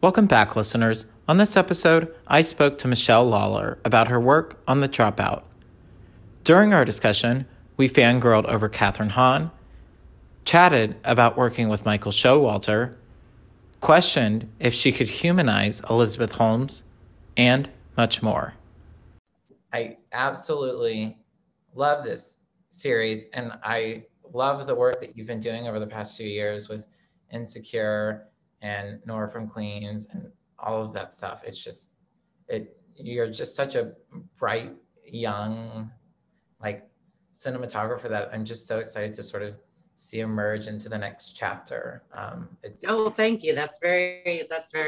Welcome back, listeners. On this episode, I spoke to Michelle Lawler about her work on The Dropout. During our discussion, we fangirled over Katherine Hahn, chatted about working with Michael Showalter, questioned if she could humanize Elizabeth Holmes, and much more. I absolutely love this series, and I love the work that you've been doing over the past few years with Insecure and Nora from Queens and all of that stuff. It's just, you're just such a bright, young, cinematographer that I'm just so excited to sort of see emerge into the next chapter. Oh, thank you. That's very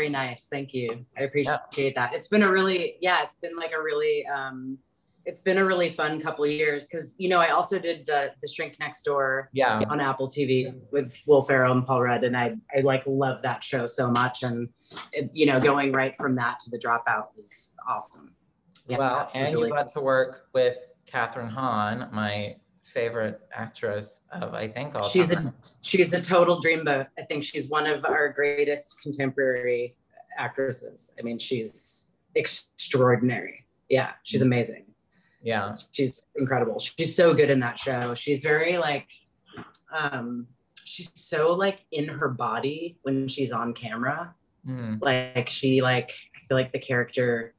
nice. Thank you. I appreciate that. It's been a really fun couple of years because, I also did the Shrink Next Door on Apple TV with Will Ferrell and Paul Rudd. And I love that show so much. And, going right from that to The Dropout was awesome. Yeah, well, and really you got to work with Katherine Hahn, my favorite actress of, I think, all time. She's a total dreamboat. I think she's one of our greatest contemporary actresses. I mean, she's extraordinary. Yeah, she's amazing. Yeah, she's incredible. She's so good in that show. She's very she's so in her body when she's on camera. Mm. I feel like the character,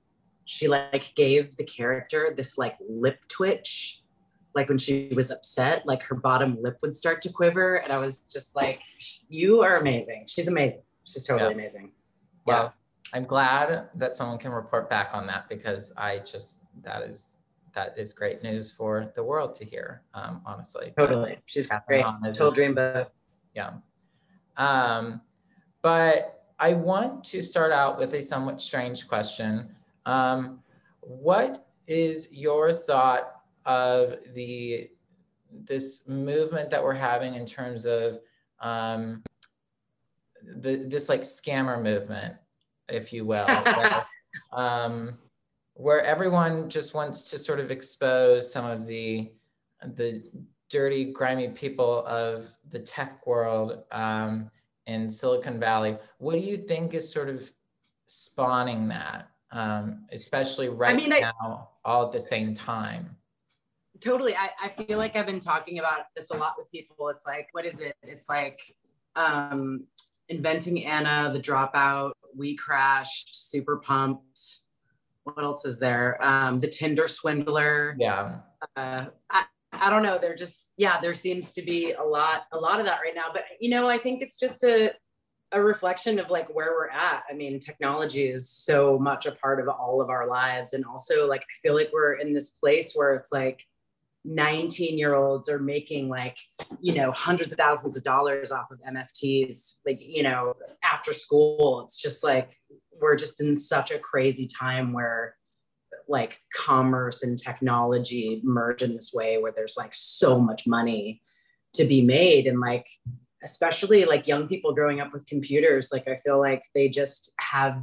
she gave the character this lip twitch, when she was upset, her bottom lip would start to quiver, and I was just you are amazing. She's amazing. She's totally amazing. Well, I'm glad that someone can report back on that because that is great news for the world to hear, honestly. Totally. She's great. Total dreamboat. Yeah. But I want to start out with a somewhat strange question. What is your thought of this movement that we're having in terms of this scammer movement, if you will? Where everyone just wants to sort of expose some of the dirty, grimy people of the tech world in Silicon Valley. What do you think is sort of spawning that, especially now, all at the same time? Totally. I feel like I've been talking about this a lot with people. It's what is it? It's Inventing Anna, The Dropout, We Crashed, Super Pumped. What else is there? The Tinder Swindler. Yeah. I don't know. They're just, there seems to be a lot of that right now. But, I think it's just a reflection of where we're at. I mean, technology is so much a part of all of our lives. And also I feel like we're in this place where it's 19-year-olds are making hundreds of thousands of dollars off of NFTs, after school. It's just we're just in such a crazy time where commerce and technology merge in this way where there's so much money to be made. And especially young people growing up with computers, I feel like they just have,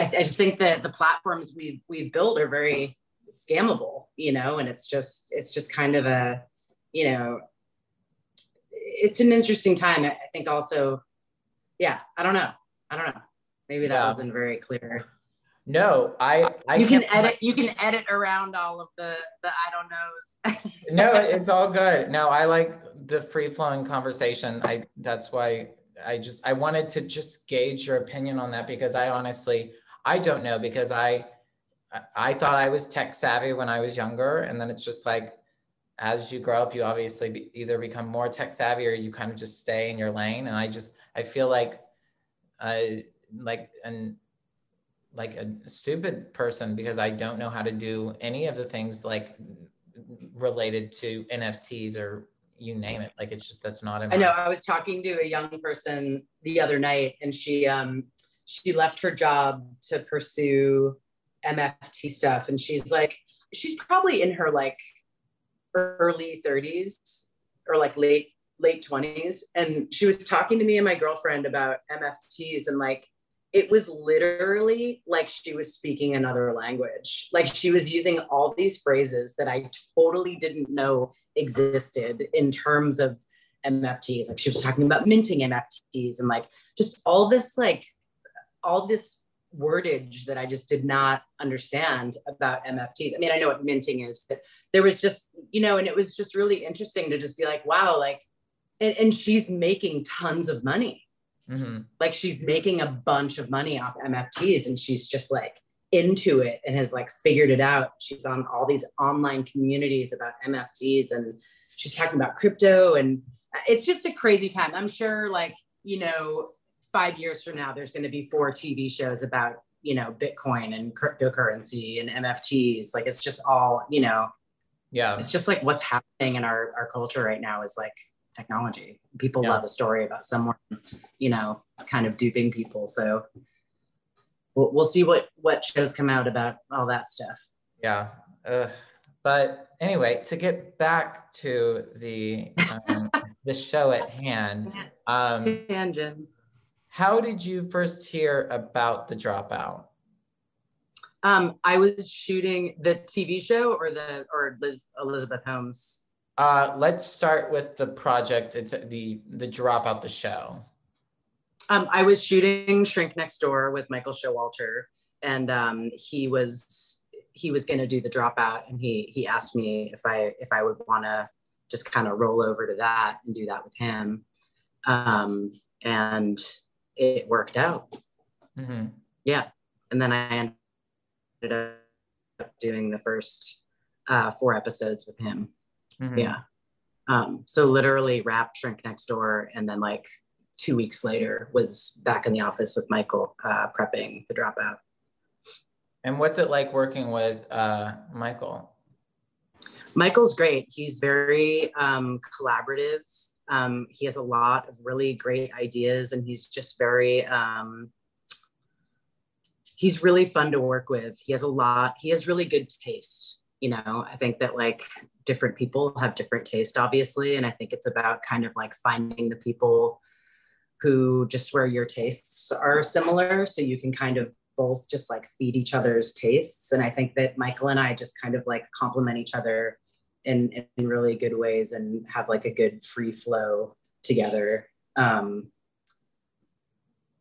I just think that the platforms we've built are very scammable, and it's just kind of it's an interesting time. I think also, I don't know. Maybe that wasn't very clear. No, I you can edit. You can edit around all of the I don't knows. No, it's all good. No, I like the free flowing conversation. That's why I wanted to just gauge your opinion on that because I honestly don't know because I thought I was tech savvy when I was younger. And then it's just as you grow up, you obviously either become more tech savvy or you kind of just stay in your lane. And I feel a stupid person because I don't know how to do any of the things related to NFTs or you name it. It's just, that's not in my... I know, I was talking to a young person the other night and she left her job to pursue MFT stuff, and she's probably in her early 30s or late 20s, and she was talking to me and my girlfriend about MFTs, and it was literally she was speaking another language. She was using all these phrases that I totally didn't know existed in terms of MFTs. She was talking about minting MFTs and just all this all this wordage that I just did not understand about MFTs. I mean, I know what minting is, but there was just, you know, and it was just really interesting to just be like, wow, like, and she's making tons of money. Mm-hmm. Like, she's making a bunch of money off MFTs, and she's just like into it and has like figured it out. She's on all these online communities about MFTs, and she's talking about crypto, and it's just a crazy time. I'm sure, like, you know, 5 years from now, there's going to be 4 TV shows about, you know, Bitcoin and cryptocurrency and MFTs. Like, it's just all, you know, yeah, it's just like what's happening in our culture right now is like technology. People love a story about someone, you know, kind of duping people. So we'll see what shows come out about all that stuff. Yeah. But anyway, to get back to the show at hand. Tangent. How did you first hear about The Dropout? I was shooting the TV show or Elizabeth Holmes. Let's start with the project. It's the Dropout, the show. I was shooting Shrink Next Door with Michael Showalter, and he was going to do The Dropout, and he asked me if I would want to just kind of roll over to that and do that with him, and it worked out. Mm-hmm. Yeah. And then I ended up doing the first 4 episodes with him. Mm-hmm. Yeah. So literally wrapped Shrink Next Door, and then like 2 weeks later was back in the office with Michael prepping The Dropout. And what's it like working with Michael? Michael's great. He's very collaborative. He has a lot of really great ideas, and he's just very, he's really fun to work with. He has really good taste. You know, I think that like different people have different taste, obviously. And I think it's about kind of like finding the people who just where your tastes are similar. So you can kind of both just like feed each other's tastes. And I think that Michael and I just kind of like complement each other in really good ways and have like a good free flow together.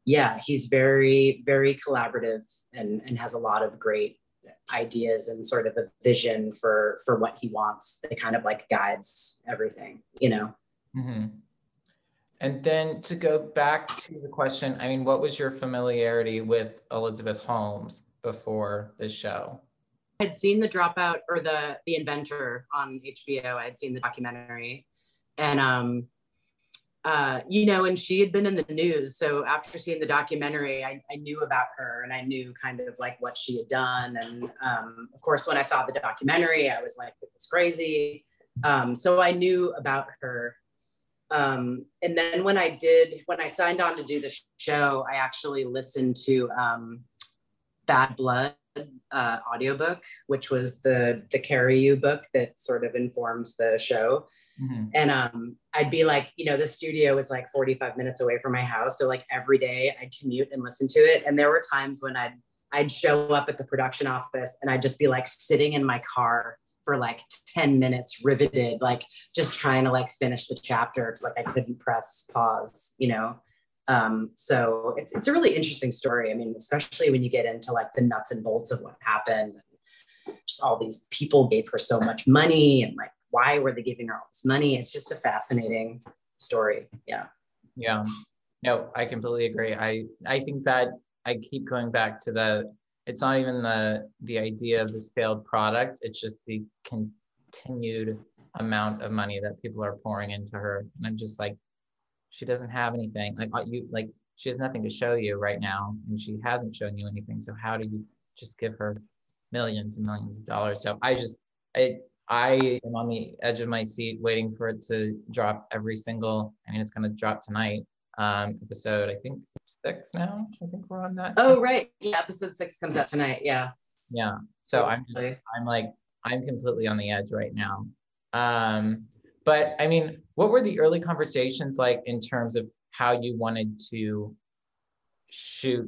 Yeah, he's very, very collaborative and has a lot of great ideas and sort of a vision for what he wants. That kind of like guides everything, you know? Mm-hmm. And then to go back to the question, I mean, what was your familiarity with Elizabeth Holmes before this show? I had seen The Dropout or the Inventor on HBO. I had seen the documentary, and you know, and she had been in the news. So after seeing the documentary, I knew about her, and I knew kind of like what she had done. And of course, when I saw the documentary, I was like, "This is crazy." So I knew about her. And then when I signed on to do the show, I actually listened to Bad Blood. Audiobook, which was the Carrie You book that sort of informs the show. Mm-hmm. And I'd be like, you know, the studio was like 45 minutes away from my house, so like every day I'd commute and listen to it. And there were times when I'd show up at the production office, and I'd just be like sitting in my car for like 10 minutes riveted, like just trying to like finish the chapter, because like I couldn't press pause, you know. So it's a really interesting story. I mean, especially when you get into like the nuts and bolts of what happened, and just all these people gave her so much money, and like, why were they giving her all this money? It's just a fascinating story. Yeah. Yeah. No, I completely agree. I think that I keep going back to it's not even the idea of the failed product. It's just the continued amount of money that people are pouring into her. And I'm just like, she doesn't have anything. Like she has nothing to show you right now, and she hasn't shown you anything. So how do you just give her millions and millions of dollars? So I am on the edge of my seat waiting for it to drop it's going to drop tonight. Episode, I think 6 now. I think we're on that. Oh, right. Yeah. Episode 6 comes out tonight. Yeah. Yeah. So I'm completely on the edge right now. But I mean, what were the early conversations like in terms of how you wanted to shoot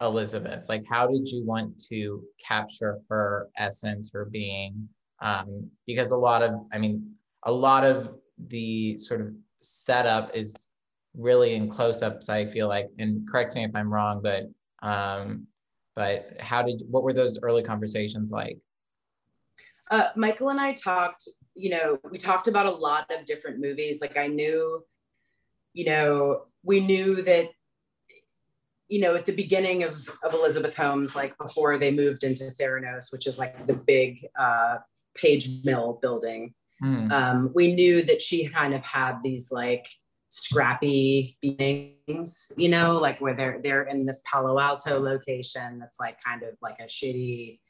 Elizabeth? Like, how did you want to capture her essence, her being? Because a lot of the sort of setup is really in close-ups, I feel like, and correct me if I'm wrong, but But what were those early conversations like? Michael and I talked, we talked about a lot of different movies. Like I knew, we knew that, at the beginning of Elizabeth Holmes, like before they moved into Theranos, which is like the big Page Mill building, we knew that she kind of had these like scrappy beginnings, like where they're in this Palo Alto location that's like kind of like a shitty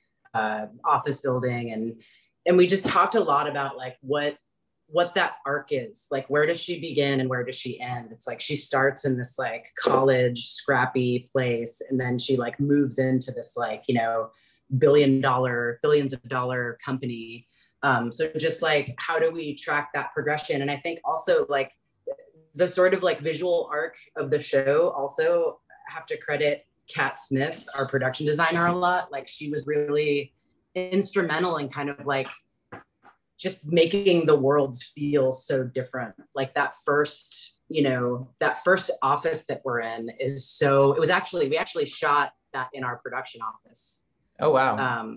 office building, and we just talked a lot about like what that arc is, like where does she begin and where does she end. It's like she starts in this like college scrappy place, and then she like moves into this like billions of dollar company. So just like how do we track that progression? And I think also like the sort of like visual arc of the show, also have to credit Kat Smith, our production designer, a lot. Like she was really instrumental in kind of like just making the worlds feel so different. Like that first, that first office that we're in is so, we actually shot that in our production office. Oh, wow.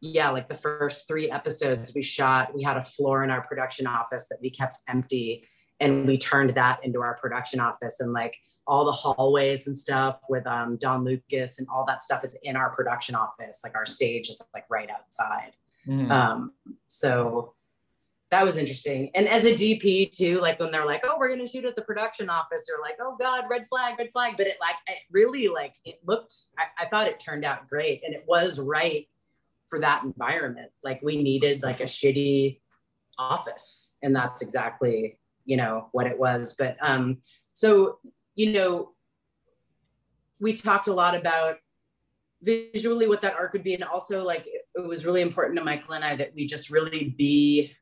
Yeah, like the first 3 episodes we shot, we had a floor in our production office that we kept empty, and we turned that into our production office, and like all the hallways and stuff with Don Lucas and all that stuff is in our production office. Like our stage is like right outside. So that was interesting. And as a DP too, like when they're like, oh, we're going to shoot at the production office, you're like, oh God, red flag, red flag. But it like, it really like, it looked, I thought it turned out great, and it was right for that environment. Like we needed like a shitty office, and that's exactly, what it was. But so, we talked a lot about visually what that arc would be. And also like, it was really important to Michael and I that we just really be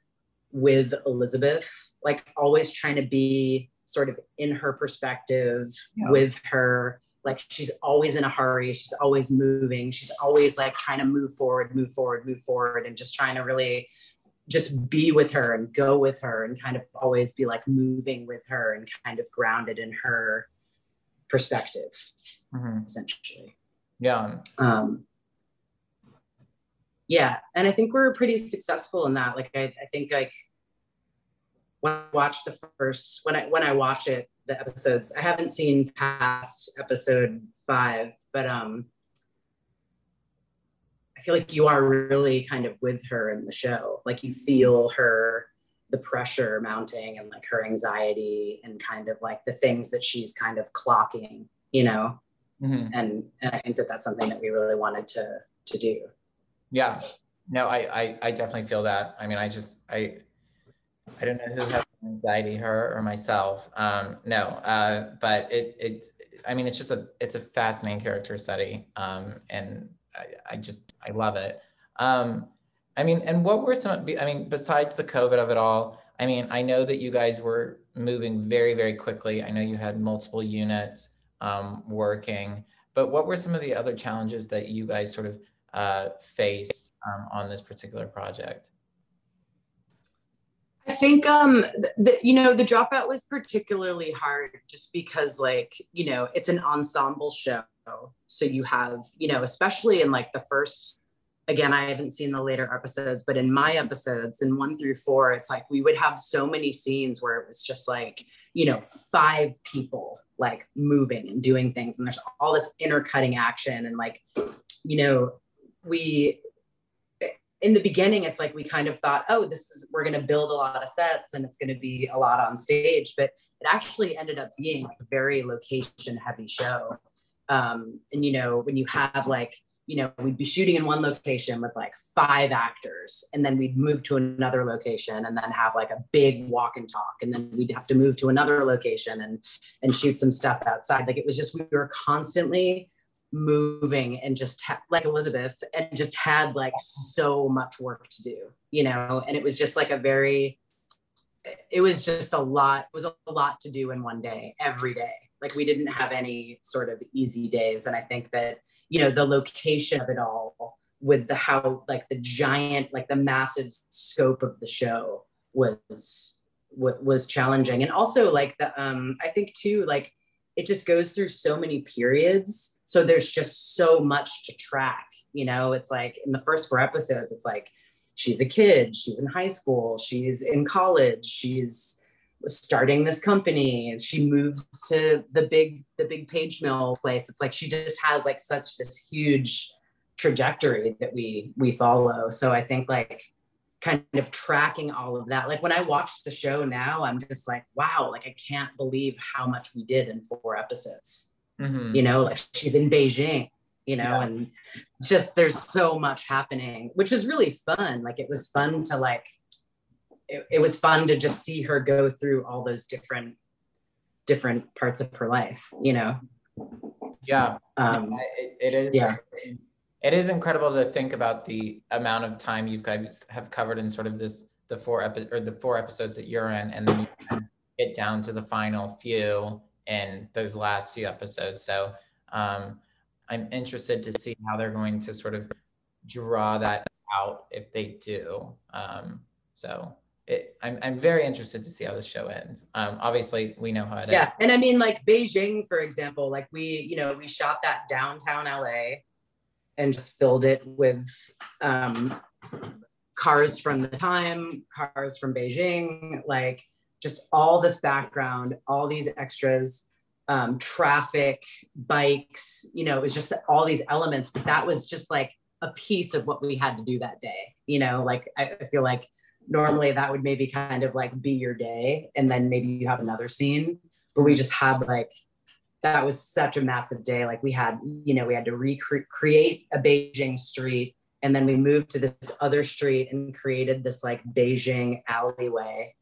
with Elizabeth, like always trying to be sort of in her perspective, with her. Like she's always in a hurry. She's always moving. She's always like trying to move forward, and just trying to really just be with her and go with her, and kind of always be like moving with her and kind of grounded in her perspective, essentially. Yeah. Yeah. And I think we're pretty successful in that. Like, I think like when I watch the first, when I watch it, the episodes, I haven't seen past episode 5, but I feel like you are really kind of with her in the show. Like you feel her, the pressure mounting, and like her anxiety, and kind of like the things that she's kind of clocking, and I think that that's something that we really wanted to do. Yeah, no, I definitely feel that. I mean, I don't know who has anxiety, her or myself. But I mean, it's a fascinating character study. And I love it. I mean, and what were some, besides the COVID of it all, I mean, I know that you guys were moving very, very quickly. I know you had multiple units working, but what were some of the other challenges that you guys sort of faced on this particular project? I think, The Dropout was particularly hard just because like, it's an ensemble show. So you have, especially in like the first, again, I haven't seen the later episodes, but in my episodes in 1 through 4, it's like, we would have so many scenes where it was just like, 5 people like moving and doing things. And there's all this intercutting action. And like, in the beginning, it's like we kind of thought, oh, we're going to build a lot of sets and it's going to be a lot on stage, but it actually ended up being like a very location heavy show. And, when you have like, we'd be shooting in one location with like 5 actors, and then we'd move to another location and then have like a big walk and talk. And then we'd have to move to another location and shoot some stuff outside. Like it was just, we were constantly moving and just like Elizabeth, and just had like so much work to do, and it was just like it was a lot to do in one day, every day. Like we didn't have any sort of easy days. And I think that, the location of it all with the massive scope of the show was challenging. And also like I think too, like it just goes through so many periods So there's just so much to track, you know. It's like in the first 4 episodes, it's like, she's a kid, she's in high school, she's in college, she's starting this company, and she moves to the big page mill place. It's like, she just has like such this huge trajectory that we follow. So I think like kind of tracking all of that. Like when I watch the show now, I'm just like, wow, like I can't believe how much we did in 4 episodes. Mm-hmm. You know, like she's in Beijing, you know, yeah. And just, there's so much happening, which is really fun. Like it was fun to like, it was fun to just see her go through all those different parts of her life, you know? Yeah. It is. Yeah. It is incredible to think about the amount of time you guys have covered in sort of this, the four episodes that you're in, and then you get down to the final few in those last few episodes. So I'm interested to see how they're going to sort of draw that out if they do. I'm very interested to see how this show ends. Obviously, we know how it ends. Yeah, and I mean, like Beijing, for example, like we shot that downtown LA and just filled it with cars from the time, cars from Beijing, like just all this background, all these extras, traffic, bikes, you know, it was just all these elements, but that was just like a piece of what we had to do that day. You know, like I feel like normally that would maybe kind of like be your day, and then maybe you have another scene, but we just had like, that was such a massive day. Like we had, you know, we had to create a Beijing street, and then we moved to this other street and created this like Beijing alleyway,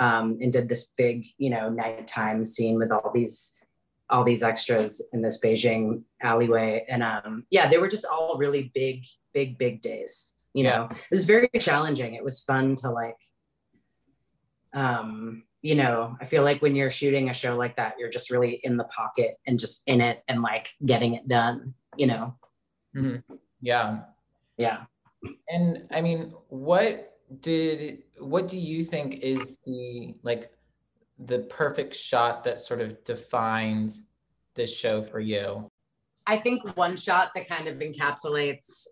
and did this big, you know, nighttime scene with all these extras in this Beijing alleyway. And yeah, they were just all really big days. You know, it was very challenging. It was fun to like, you know, I feel like when you're shooting a show like that, you're just really in the pocket and just in it and like getting it done, you know? Mm-hmm. Yeah. Yeah. And I mean, what do you think is the perfect shot that sort of defines this show for you? I think one shot that kind of encapsulates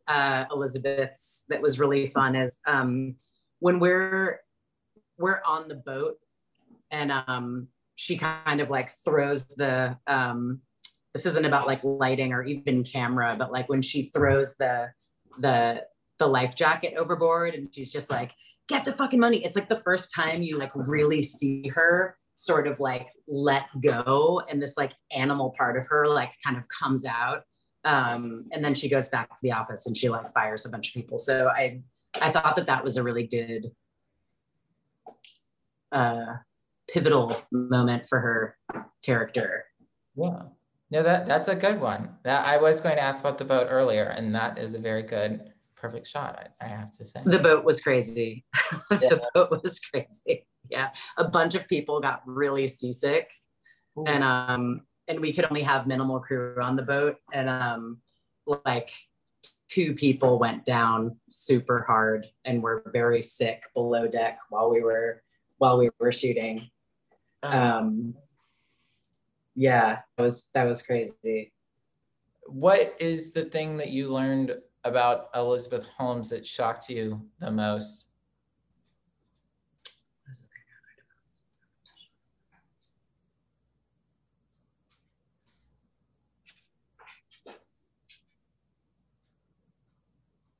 Elizabeth's that was really fun is when we're on the boat, and she kind of like throws the, this isn't about like lighting or even camera, but like when she throws the life jacket overboard, and she's just like, get the fucking money. It's like the first time you like really see her sort of like let go, and this like animal part of her like kind of comes out, and then she goes back to the office and she like fires a bunch of people. So I thought that was a really good pivotal moment for her character. Yeah, no, that's a good one. That I was going to ask about the boat earlier, and that is a very good perfect shot, I have to say. The boat was crazy. Yeah. The boat was crazy. Yeah, a bunch of people got really seasick. Ooh. And we could only have minimal crew on the boat, and like 2 people went down super hard and were very sick below deck while we were shooting. Yeah, that was crazy. What is the thing that you learned about Elizabeth Holmes that shocked you the most?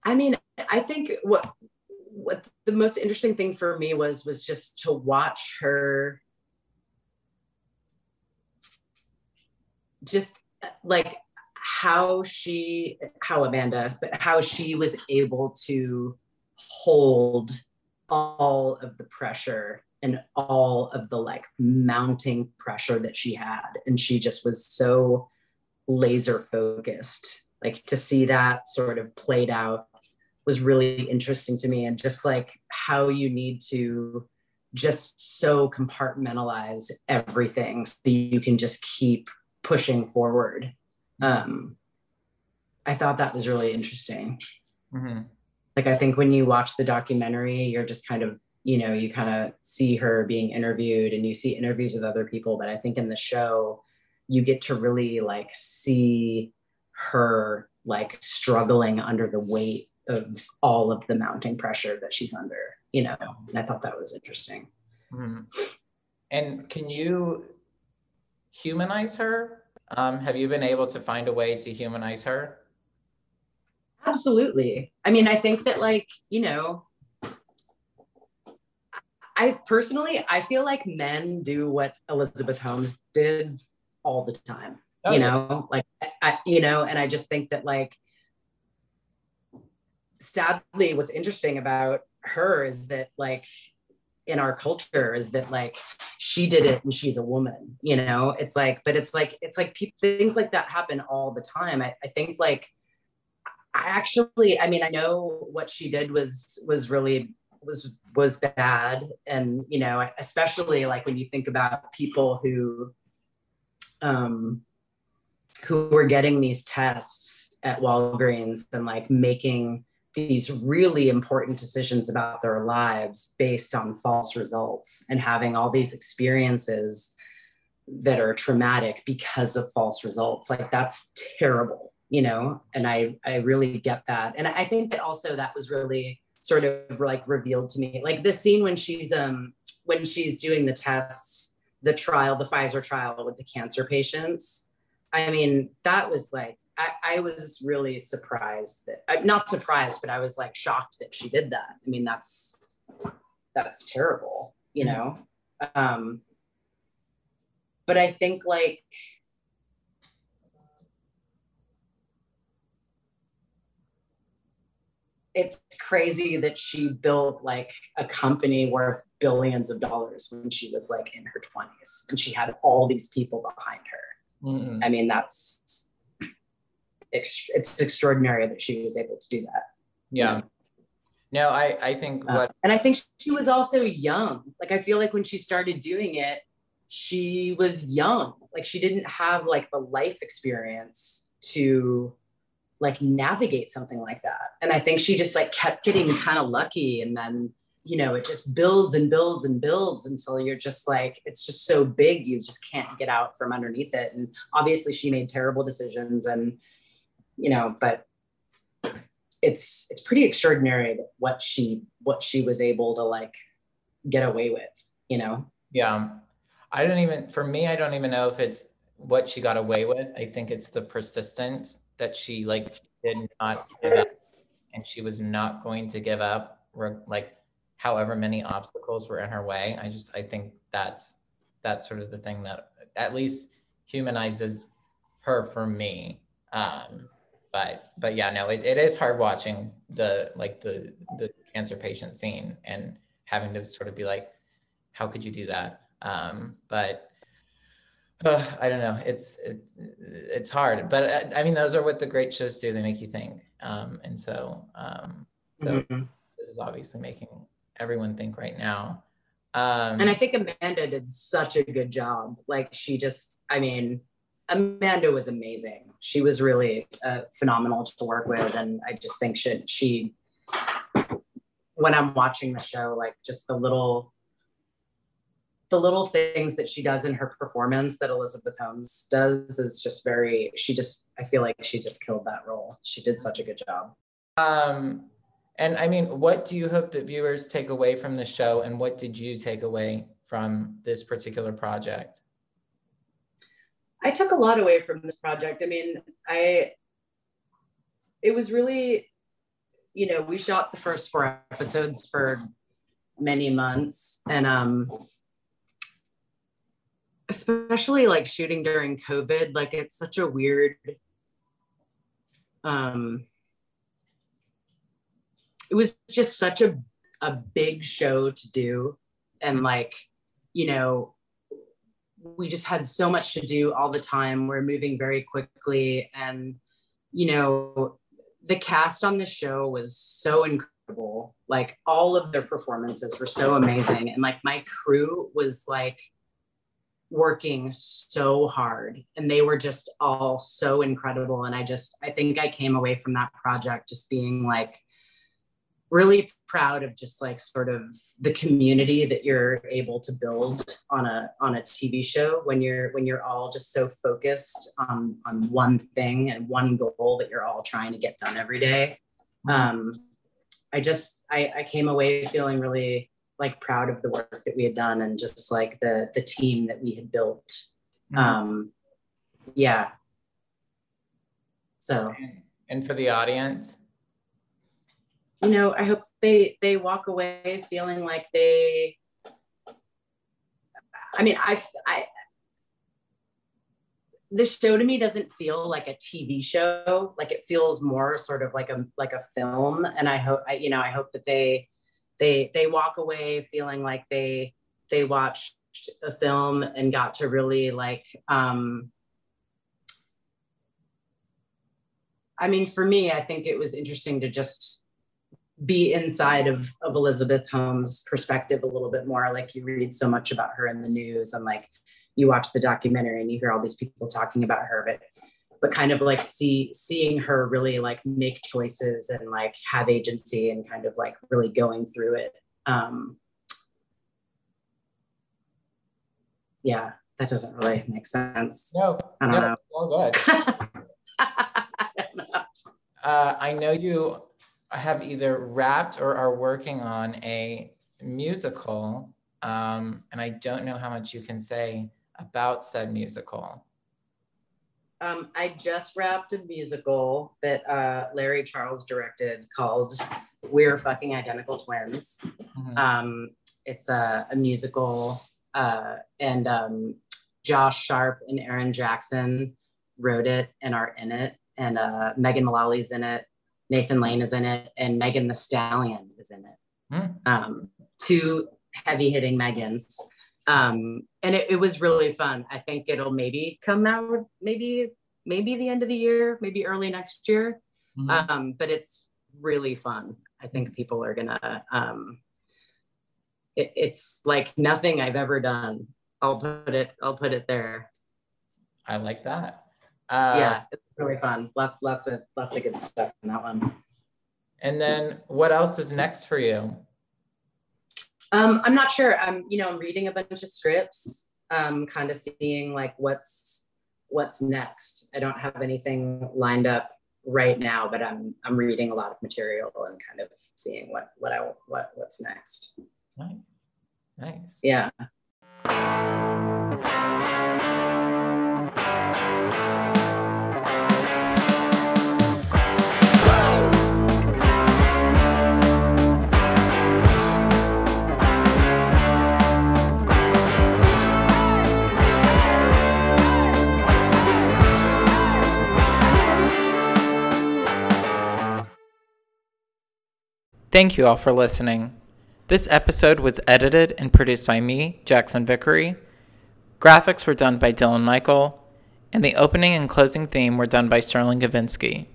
I mean, I think what the most interesting thing for me was just to watch her just like how she was able to hold all of the pressure and all of the like mounting pressure that she had. And she just was so laser focused, like to see that sort of played out was really interesting to me. And just like how you need to just so compartmentalize everything so you can just keep pushing forward. I thought that was really interesting. Mm-hmm. Like, I think when you watch the documentary, you're just kind of, you know, you kind of see her being interviewed and you see interviews with other people. But I think in the show, you get to really like see her like struggling under the weight of all of the mounting pressure that she's under, you know, and I thought that was interesting. Mm-hmm. And can you humanize her? Have you been able to find a way to humanize her? Absolutely. I mean, I think that like, you know, I personally, I feel like men do what Elizabeth Holmes did all the time, and I just think that like, sadly, what's interesting about her is that like, in our culture is that like, she did it and she's a woman, you know, it's like, but it's like things like that happen all the time. I think like, I know what she did was really bad. And, you know, especially like when you think about people who were getting these tests at Walgreens and like making these really important decisions about their lives based on false results and having all these experiences that are traumatic because of false results. Like that's terrible, you know? And I really get that. And I think that also that was really sort of like revealed to me, like the scene when she's doing the tests, the trial, the Pfizer trial with the cancer patients. I mean, that was like, I was really surprised that, I'm not surprised, but I was like shocked that she did that. I mean, that's terrible, you know? But I think like, it's crazy that she built like a company worth billions of dollars when she was like in her 20s and she had all these people behind her. Mm-hmm. I mean, it's extraordinary that she was able to do that. Yeah. No, I think what... and I think she was also young. Like, I feel like when she started doing it, she was young. Like, she didn't have, like, the life experience to, like, navigate something like that. And I think she just, like, kept getting kind of lucky. And then, you know, it just builds and builds and builds until you're just, like, it's just so big, you just can't get out from underneath it. And obviously she made terrible decisions and... you know, but it's pretty extraordinary that what she was able to like get away with, you know? Yeah. I don't even know if it's what she got away with. I think it's the persistence that she like did not give up, and she was not going to give up like however many obstacles were in her way. I think that's sort of the thing that at least humanizes her for me. But yeah, no, it is hard watching the cancer patient scene and having to sort of be like, how could you do that? I don't know. It's hard, but I mean, those are what the great shows do. They make you think. Mm-hmm. This is obviously making everyone think right now. And I think Amanda did such a good job. Like Amanda was amazing. She was really phenomenal to work with. And I just think she, when I'm watching the show, like just the little things that she does in her performance that Elizabeth Holmes does is just very, I feel like she just killed that role. She did such a good job. And I mean, what do you hope that viewers take away from the show? And what did you take away from this particular project? I took a lot away from this project. I mean, it was really, you know, we shot the first 4 episodes for many months, and especially like shooting during COVID, like it's such a weird, it was just such a big show to do. And like, you know, we just had so much to do all the time. We're moving very quickly. And, you know, the cast on this show was so incredible. Like all of their performances were so amazing. And like my crew was like working so hard and they were just all so incredible. And I think I came away from that project just being like, really proud of just like sort of the community that you're able to build on a TV show when you're all just so focused on one thing and one goal that you're all trying to get done every day. I came away feeling really like proud of the work that we had done and just like the team that we had built. Yeah. So. And for the audience? You know, I hope they walk away feeling like they, I mean, I this show to me doesn't feel like a TV show. Like it feels more sort of like a film. And I hope, you know, I hope that they walk away feeling like they watched a film and got to really like, I mean, for me, I think it was interesting to just be inside of Elizabeth Holmes' perspective a little bit more. Like you read so much about her in the news and like you watch the documentary and you hear all these people talking about her, but kind of like seeing her really like make choices and like have agency and kind of like really going through it. Yeah, that doesn't really make sense. No, I don't know. All good. I know you have either wrapped or are working on a musical, and I don't know how much you can say about said musical. I just wrapped a musical that Larry Charles directed called We're Fucking Identical Twins. It's a musical, and Josh Sharp and Aaron Jackson wrote it and are in it. And Megan Mullally's in it, Nathan Lane is in it, and Megan Thee Stallion is in it. Two heavy-hitting Megans. And it was really fun. I think it'll maybe come out, maybe the end of the year, maybe early next year. But it's really fun. I think people are gonna, it's like nothing I've ever done. I'll put it there. I like that. Yeah, it's really fun. Lots of good stuff in that one. And then what else is next for you? I'm not sure. I'm reading a bunch of scripts, kind of seeing like what's next. I don't have anything lined up right now, but I'm reading a lot of material and kind of seeing what's next. Nice. Yeah. Thank you all for listening. This episode was edited and produced by me, Jackson Vickery. Graphics were done by Dylan Michael, and the opening and closing theme were done by Sterling Gavinsky.